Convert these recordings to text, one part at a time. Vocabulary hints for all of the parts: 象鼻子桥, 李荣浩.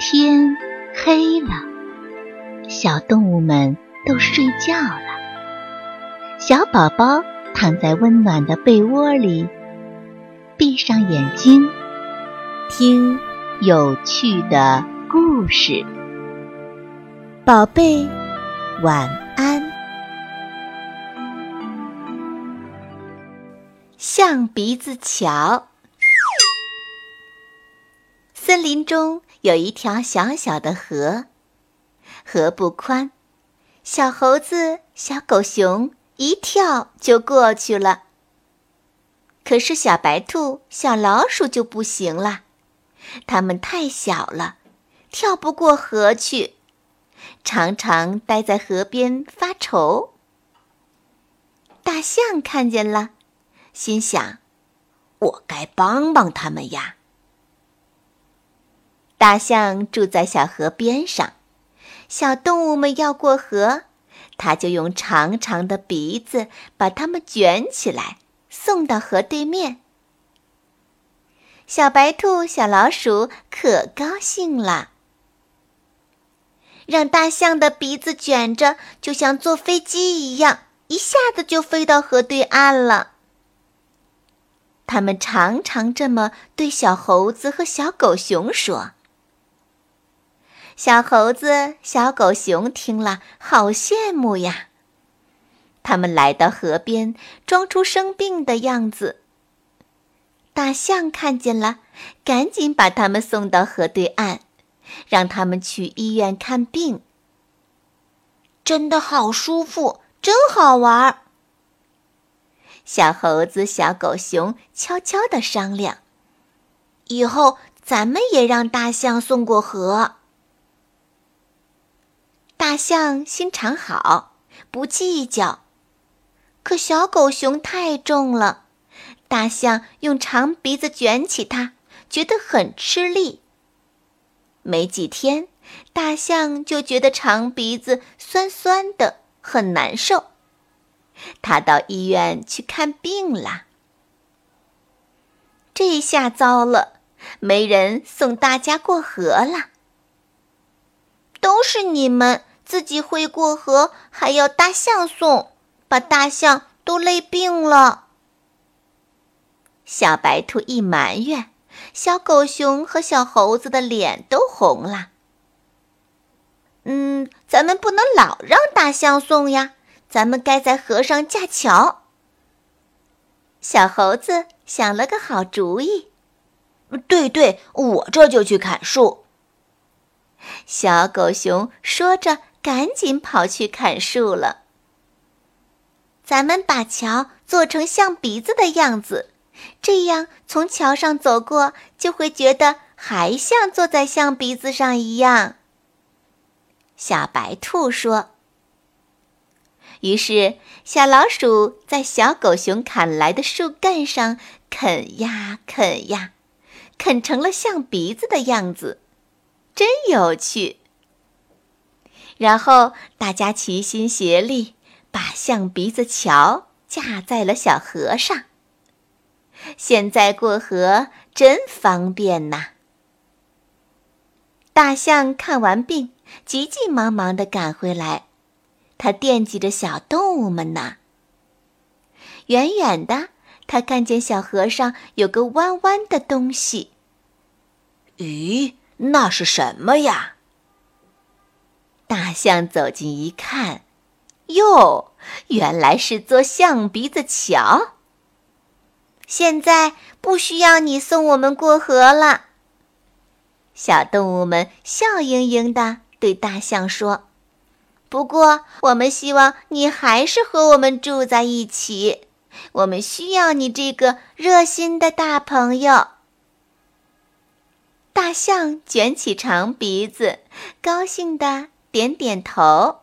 天黑了，小动物们都睡觉了。小宝宝躺在温暖的被窝里，闭上眼睛，听有趣的故事。宝贝，晚安。象鼻子桥。森林中有一条小小的河，河不宽，小猴子、小狗熊一跳就过去了。可是小白兔、小老鼠就不行了，它们太小了，跳不过河去，常常待在河边发愁。大象看见了，心想，我该帮帮他们呀。大象住在小河边上，小动物们要过河，它就用长长的鼻子把它们卷起来，送到河对面。小白兔、小老鼠可高兴了，让大象的鼻子卷着，就像坐飞机一样，一下子就飞到河对岸了。他们常常这么对小猴子和小狗熊说。小猴子、小狗熊听了，好羡慕呀。他们来到河边，装出生病的样子。大象看见了，赶紧把他们送到河对岸，让他们去医院看病。真的好舒服，真好玩。小猴子、小狗熊悄悄地商量，以后咱们也让大象送过河。大象心肠好，不计较，可小狗熊太重了，大象用长鼻子卷起它，觉得很吃力。没几天，大象就觉得长鼻子酸酸的，很难受。他到医院去看病了。这下糟了，没人送大家过河了。都是你们自己会过河，还要大象送，把大象都累病了。小白兔一埋怨，小狗熊和小猴子的脸都红了。咱们不能老让大象送呀。咱们该在河上架桥。小猴子想了个好主意。对对，我这就去砍树。小狗熊说着，赶紧跑去砍树了。咱们把桥做成象鼻子的样子，这样从桥上走过，就会觉得还像坐在象鼻子上一样。小白兔说。于是小老鼠在小狗熊砍来的树干上啃呀啃呀，啃成了象鼻子的样子，真有趣。然后大家齐心协力，把象鼻子桥架在了小河上。现在过河真方便呐。大象看完病，急急忙忙地赶回来，他惦记着小动物们呢。远远的，他看见小河上有个弯弯的东西。咦，那是什么呀？大象走近一看，哟，原来是座象鼻子桥。现在不需要你送我们过河了。小动物们笑盈盈地对大象说。不过我们希望你还是和我们住在一起，我们需要你这个热心的大朋友。大象卷起长鼻子，高兴地点点头，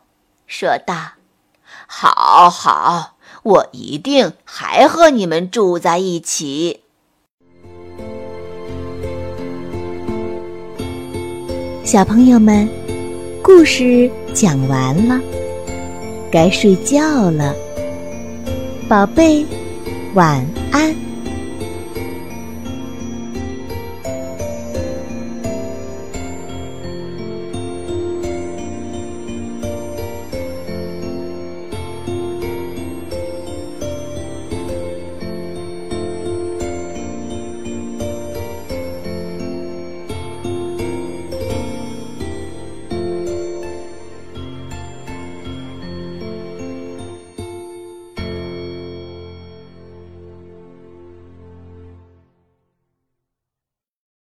说道，好好，我一定还和你们住在一起。小朋友们，故事讲完了，该睡觉了。宝贝，晚安。